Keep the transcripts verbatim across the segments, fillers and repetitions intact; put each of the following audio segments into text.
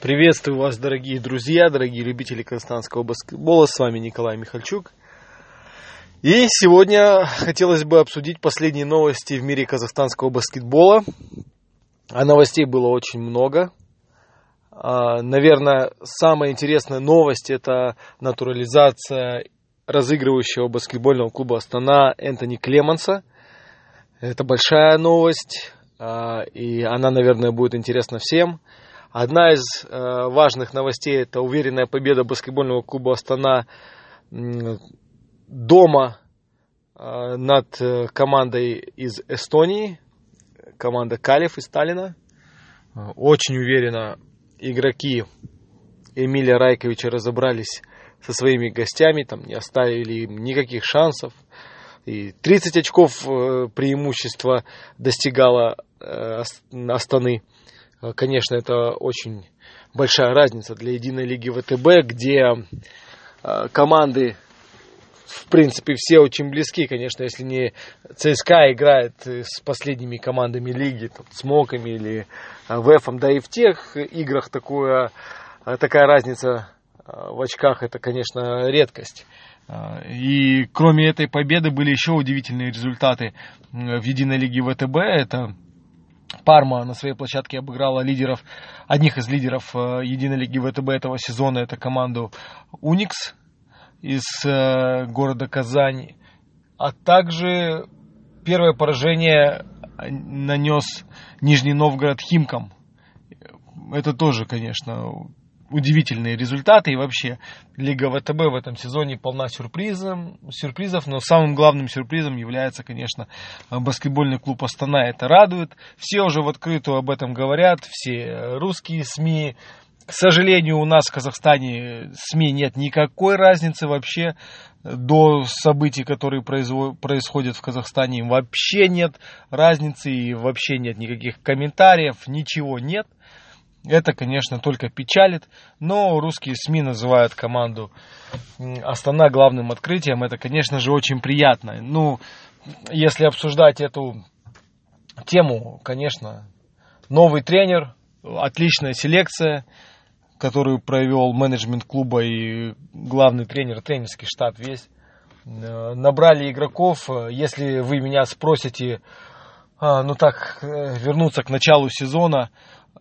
Приветствую вас, дорогие друзья, дорогие любители казахстанского баскетбола. С вами Николай Михальчук. И сегодня хотелось бы обсудить последние новости в мире казахстанского баскетбола. А новостей было очень много. Наверное, самая интересная новость – это натурализация разыгрывающего баскетбольного клуба «Астана» Энтони Клемонса. Это большая новость, и она, наверное, будет интересна всем. Одна из э, важных новостей – это уверенная победа баскетбольного клуба «Астана» дома э, над командой из Эстонии, команда Калев из Таллина. Очень уверенно игроки Эмиля Райковича разобрались со своими гостями, там не оставили им никаких шансов. И тридцать очков э, преимущества достигала э, Астаны. Конечно, это очень большая разница для единой лиги ВТБ, где команды, в принципе, все очень близки. Конечно, если не ЦСКА играет с последними командами лиги, там, с МОКами или ВЭФом, да и в тех играх такое, такая разница в очках, это, конечно, редкость. И кроме этой победы были еще удивительные результаты в единой лиге ВТБ. Это Парма на своей площадке обыграла лидеров, одних из лидеров единой лиги ВТБ этого сезона, это команду Уникс из города Казань. А также первое поражение нанес Нижний Новгород Химкам. Это тоже, конечно, удивительные результаты. И вообще, лига ВТБ в этом сезоне полна сюрпризов, сюрпризов, но самым главным сюрпризом является, конечно, баскетбольный клуб «Астана». Это радует. Все уже в открытую об этом говорят, все русские СМИ. К сожалению, у нас в Казахстане СМИ нет никакой разницы вообще до событий, которые происходят в Казахстане. Вообще нет разницы и вообще нет никаких комментариев, ничего нет. Это, конечно, только печалит, но русские СМИ называют команду «Астана» главным открытием. Это, конечно же, очень приятно. Ну, если обсуждать эту тему, конечно, новый тренер, отличная селекция, которую провел менеджмент клуба и главный тренер, тренерский штат весь. Набрали игроков. Если вы меня спросите, ну так, вернуться к началу сезона,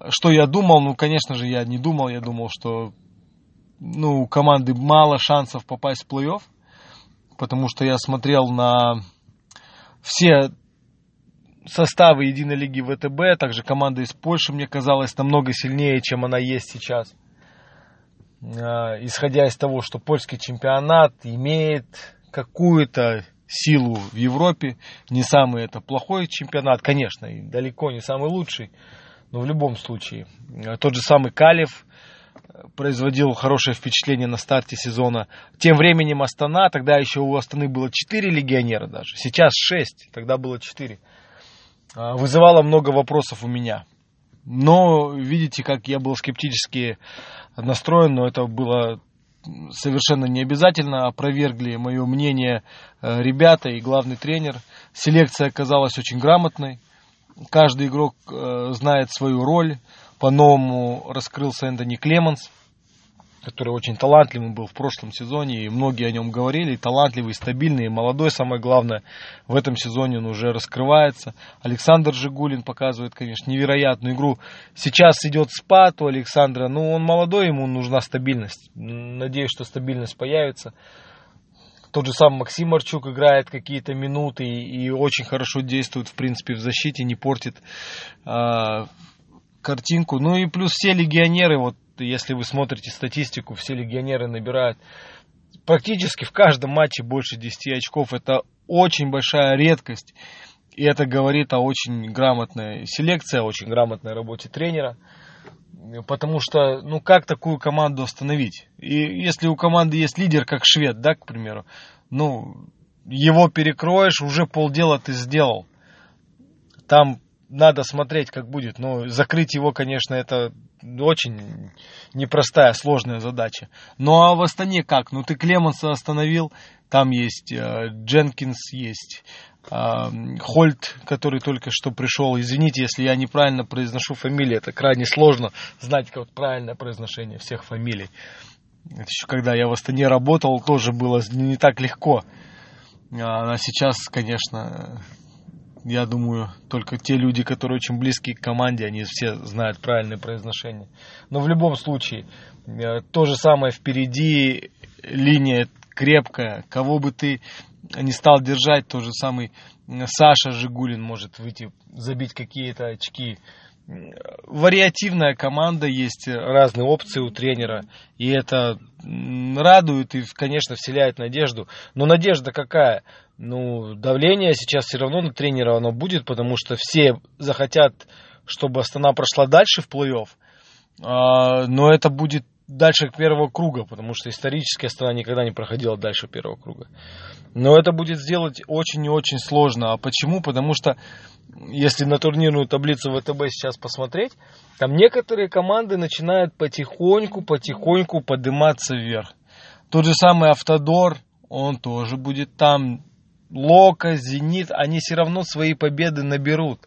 что я думал? Ну, конечно же, я не думал. Я думал, что ну, у команды мало шансов попасть в плей-офф, потому что я смотрел на все составы единой лиги ВТБ, также команда из Польши, мне казалось, намного сильнее, чем она есть сейчас. Исходя из того, что польский чемпионат имеет какую-то силу в Европе, не самый это плохой чемпионат, конечно, и далеко не самый лучший. Но в любом случае, тот же самый Калев производил хорошее впечатление на старте сезона. Тем временем Астана, тогда еще у Астаны было четыре легионера даже, сейчас шесть, тогда было четыре. Вызывало много вопросов у меня. Но видите, как я был скептически настроен, но это было совершенно не обязательно. Опровергли мое мнение ребята и главный тренер. Селекция оказалась очень грамотной. Каждый игрок знает свою роль. По-новому раскрылся Энтони Клемонс, который очень талантливым был в прошлом сезоне. И многие о нем говорили. И талантливый, и стабильный, и молодой. Самое главное, в этом сезоне он уже раскрывается. Александр Жигулин показывает, конечно, невероятную игру. Сейчас идет спад у Александра. Ну, он молодой, ему нужна стабильность. Надеюсь, что стабильность появится. Тот же сам Максим Марчук играет какие-то минуты и, и очень хорошо действует, в принципе, в защите, не портит э, картинку. Ну и плюс все легионеры, вот если вы смотрите статистику, все легионеры набирают практически в каждом матче больше десяти очков. Это очень большая редкость. И это говорит о очень грамотной селекции, о очень грамотной работе тренера. Потому что, ну как такую команду остановить? И если у команды есть лидер, как Швед, да, к примеру, ну, его перекроешь, уже полдела ты сделал. Там надо смотреть, как будет. Но закрыть его, конечно, это очень непростая, сложная задача. Ну а в Астане как? Ну ты Клемонса остановил, там есть э, Дженкинс, есть э, Хольт, который только что пришел. Извините, если я неправильно произношу фамилии, это крайне сложно знать как правильное произношение всех фамилий. Это еще когда я в Астане работал, тоже было не так легко. А сейчас, конечно, я думаю, только те люди, которые очень близки к команде, они все знают правильное произношение. Но в любом случае, то же самое впереди, линия крепкая. Кого бы ты не стал держать, тот же самый Саша Жигулин может выйти, забить какие-то очки. Вариативная команда, есть разные опции у тренера, и это радует и, конечно, вселяет надежду. Но надежда какая? Ну, давление сейчас все равно на тренера оно будет, потому что все захотят, чтобы Астана прошла дальше в плей-офф, но это будет дальше первого круга, потому что исторически Астана никогда не проходила дальше первого круга. Но это будет сделать очень и очень сложно. А почему? Потому что если на турнирную таблицу ВТБ сейчас посмотреть, там некоторые команды начинают потихоньку-потихоньку подниматься вверх. Тот же самый Автодор, он тоже будет там. Локо, Зенит, они все равно свои победы наберут.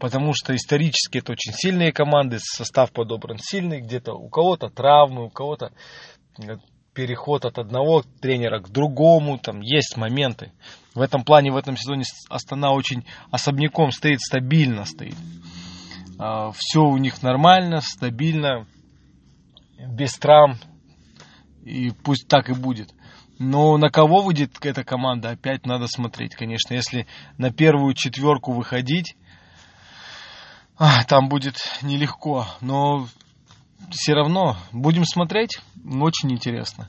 Потому что исторически это очень сильные команды, состав подобран сильный, где-то у кого-то травмы, у кого-то переход от одного тренера к другому, там есть моменты. В этом плане, в этом сезоне Астана очень особняком стоит, стабильно стоит. Все у них нормально, стабильно, без травм. И пусть так и будет. Но на кого выйдет эта команда, опять надо смотреть. Конечно, если на первую четверку выходить, там будет нелегко. Но все равно будем смотреть, очень интересно.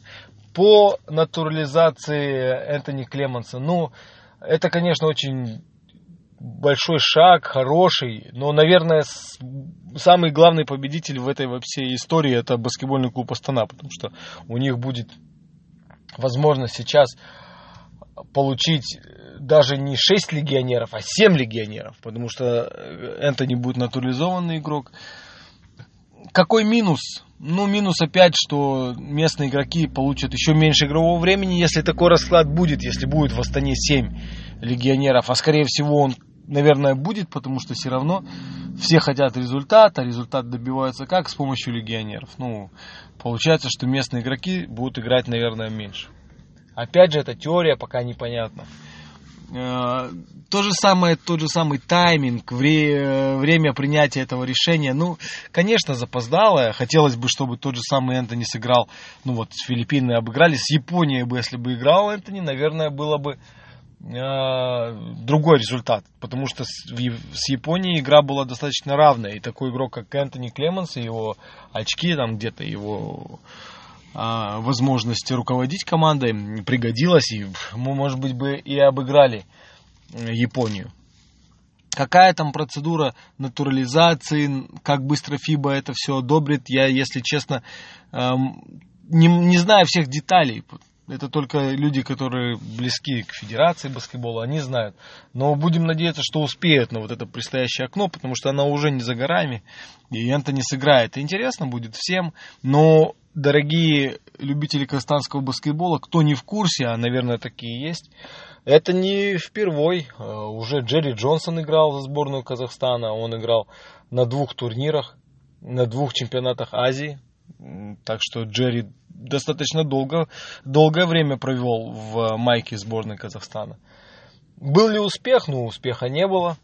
По натурализации Энтони Клемонса, ну, это, конечно, очень большой шаг, хороший, но, наверное, самый главный победитель в этой во всей истории — это баскетбольный клуб Астана, потому что у них будет возможность сейчас получить даже не шесть легионеров, а семь легионеров, потому что Энтони будет натурализованный игрок. Какой минус? Ну, минус опять, что местные игроки получат еще меньше игрового времени, если такой расклад будет, если будет в Астане семь легионеров. А скорее всего он, наверное, будет, потому что все равно все хотят результат, а результат добивается как? С помощью легионеров. Ну, получается, что местные игроки будут играть, наверное, меньше. Опять же, эта теория пока непонятна. То же самое, тот же самый тайминг, вре, время принятия этого решения, ну, конечно, запоздало. Хотелось бы, чтобы тот же самый Энтони сыграл, ну вот, с Филиппинами обыграли, с Японией бы, если бы играл Энтони, наверное, было бы э, другой результат, потому что с, с Японией игра была достаточно равная, и такой игрок, как Энтони Клемонс, и его очки, там где-то его возможность руководить командой пригодилась, и мы, может быть, бы и обыграли Японию. Какая там процедура натурализации, как быстро ФИБА это все одобрит, я, если честно, не, не знаю всех деталей. Это только люди, которые близки к федерации баскетбола, они знают. Но будем надеяться, что успеют на вот это предстоящее окно, потому что оно уже не за горами, и Энтони сыграет. Интересно будет всем, но, дорогие любители казахстанского баскетбола, кто не в курсе, а, наверное, такие есть, это не впервой. Уже Джерри Джонсон играл за сборную Казахстана, он играл на двух турнирах, на двух чемпионатах Азии. Так что Джерри достаточно долго, долгое время провел в майке сборной Казахстана. Был ли успех? Ну, успеха не было.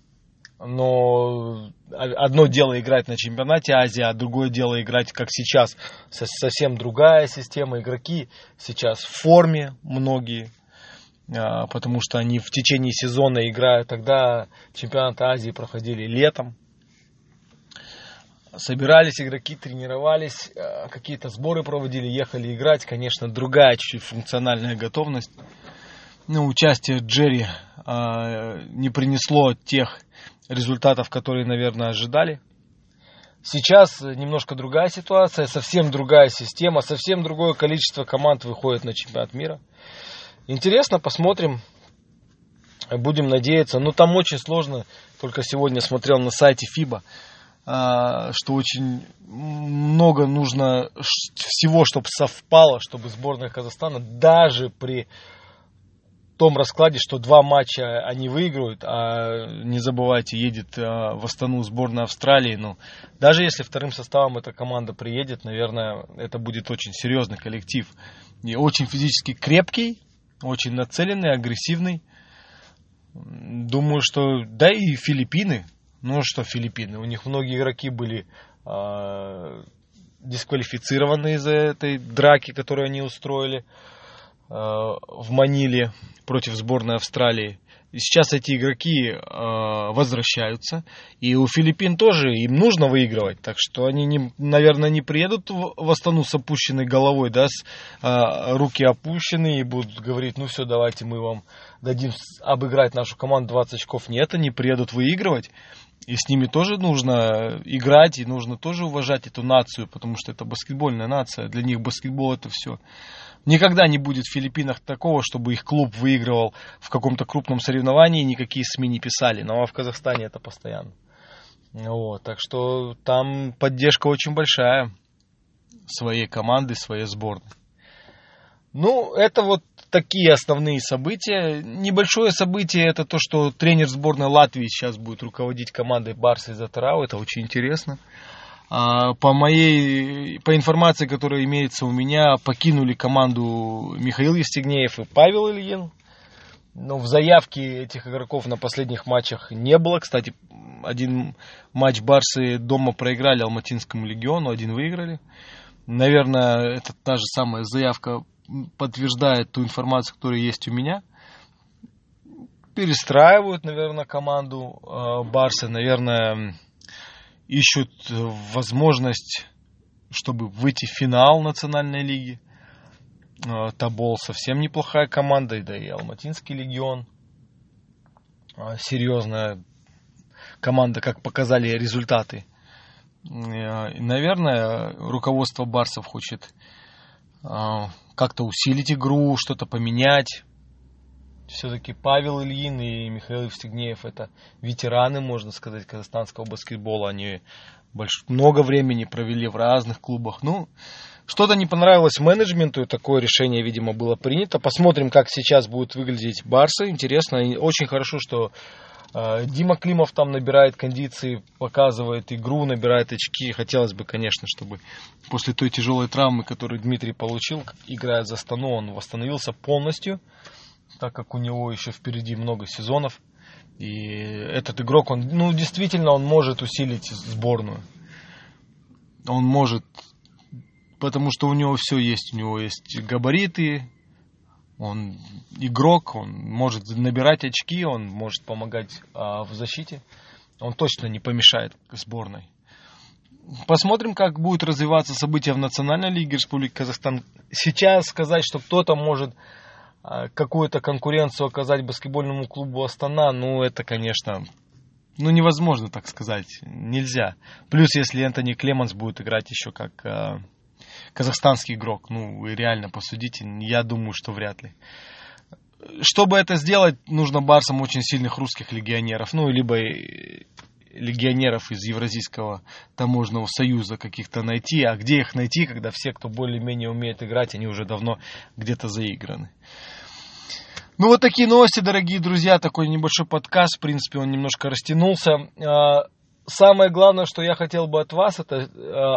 Но одно дело играть на чемпионате Азии, а другое дело играть, как сейчас. Совсем другая система. Игроки сейчас в форме многие, потому что они в течение сезона играют. Тогда чемпионаты Азии проходили летом. Собирались игроки, тренировались, какие-то сборы проводили, ехали играть. Конечно, другая чуть-чуть функциональная готовность. Ну, участие Джерри э, не принесло тех результатов, которые, наверное, ожидали. Сейчас немножко другая ситуация, совсем другая система, совсем другое количество команд выходит на чемпионат мира. Интересно, посмотрим. Будем надеяться. Но там очень сложно. Только сегодня смотрел на сайте ФИБА. что очень много нужно всего, чтобы совпало, чтобы сборная Казахстана даже при том раскладе, что два матча они выиграют, а не забывайте, едет в Астану сборная Австралии, ну, даже если вторым составом эта команда приедет, наверное, это будет очень серьезный коллектив. И очень физически крепкий, очень нацеленный, агрессивный. Думаю, что да и Филиппины. Ну что, Филиппины, у них многие игроки были э, дисквалифицированы из-за этой драки, которую они устроили э, в Маниле против сборной Австралии. И сейчас эти игроки э, возвращаются, и у Филиппин тоже им нужно выигрывать, так что они, не, наверное, не приедут в Астану с опущенной головой, да, с э, руки опущены и будут говорить, ну все, давайте мы вам дадим обыграть нашу команду двадцать очков. Нет, они приедут выигрывать. И с ними тоже нужно играть, и нужно тоже уважать эту нацию, потому что это баскетбольная нация, для них баскетбол это все. Никогда не будет в Филиппинах такого, чтобы их клуб выигрывал в каком-то крупном соревновании, никакие СМИ не писали, но в Казахстане это постоянно. Вот, так что там поддержка очень большая своей команды, своей сборной. Ну, это вот такие основные события. Небольшое событие это то, что тренер сборной Латвии сейчас будет руководить командой Барсы из Атырау. Это очень интересно. По моей, по информации, которая имеется у меня, покинули команду Михаил Евстигнеев и Павел Ильин. Но в заявке этих игроков на последних матчах не было. Кстати, один матч Барсы дома проиграли Алматинскому легиону, один выиграли. Наверное, это та же самая заявка подтверждает ту информацию, которая есть у меня. Перестраивают, наверное, команду Барсы. Наверное, ищут возможность, чтобы выйти в финал национальной лиги. Тобол совсем неплохая команда, да и Алматинский легион. Серьезная команда, как показали результаты. Наверное, руководство Барсов хочет как-то усилить игру, что-то поменять. Все-таки Павел Ильин и Михаил Евстигнеев это ветераны, можно сказать, казахстанского баскетбола. Они больш... много времени провели в разных клубах. Ну, что-то не понравилось менеджменту, и такое решение, видимо, было принято. Посмотрим, как сейчас будут выглядеть Барсы. Интересно, очень хорошо, что э, Дима Климов там набирает кондиции, показывает игру, набирает очки. Хотелось бы, конечно, чтобы после той тяжелой травмы, которую Дмитрий получил, играя за Астану, он восстановился полностью, так как у него еще впереди много сезонов. И этот игрок, он, ну, действительно, он может усилить сборную. Он может, потому что у него все есть. У него есть габариты, он игрок, он может набирать очки, он может помогать а, в защите. Он точно не помешает сборной. Посмотрим, как будет развиваться события в Национальной лиге Республики Казахстан. Сейчас сказать, что кто-то может какую-то конкуренцию оказать баскетбольному клубу Астана, ну это, конечно, ну невозможно так сказать, нельзя. Плюс, если Энтони Клемонс будет играть еще как э, казахстанский игрок, ну вы реально посудите, я думаю, что вряд ли. Чтобы это сделать, нужно Барсам очень сильных русских легионеров, ну либо легионеров из Евразийского таможенного союза каких-то найти. А где их найти, когда все, кто более-менее умеет играть, они уже давно где-то заиграны. Ну вот такие новости, дорогие друзья. Такой небольшой подкаст. В принципе, он немножко растянулся. Самое главное, что я хотел бы от вас, это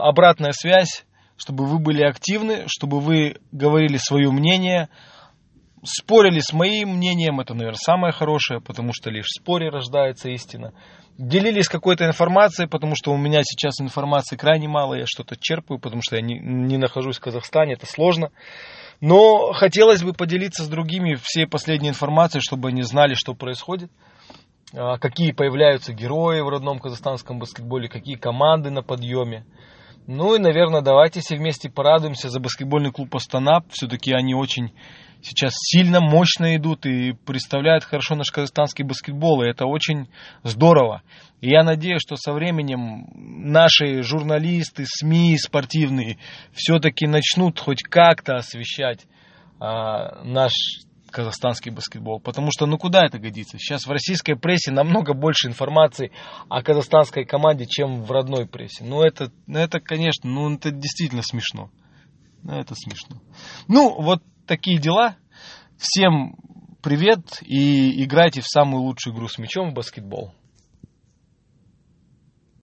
обратная связь, чтобы вы были активны, чтобы вы говорили свое мнение, спорили с моим мнением. Это, наверное, самое хорошее, потому что лишь в споре рождается истина. Делились какой-то информацией, потому что у меня сейчас информации крайне мало, я что-то черпаю, потому что я не, не нахожусь в Казахстане, это сложно. Но хотелось бы поделиться с другими всей последней информацией, чтобы они знали, что происходит, какие появляются герои в родном казахстанском баскетболе, какие команды на подъеме. Ну и, наверное, давайте все вместе порадуемся за баскетбольный клуб Астана. Все-таки они очень сейчас сильно, мощно идут и представляют хорошо наш казахстанский баскетбол. И это очень здорово. И я надеюсь, что со временем наши журналисты, СМИ спортивные все-таки начнут хоть как-то освещать а, наш казахстанский баскетбол, потому что ну куда это годится? Сейчас в российской прессе намного больше информации о казахстанской команде, чем в родной прессе. Ну это, это конечно, ну это действительно смешно. Это смешно. Ну вот такие дела. Всем привет и играйте в самую лучшую игру с мячом в баскетбол.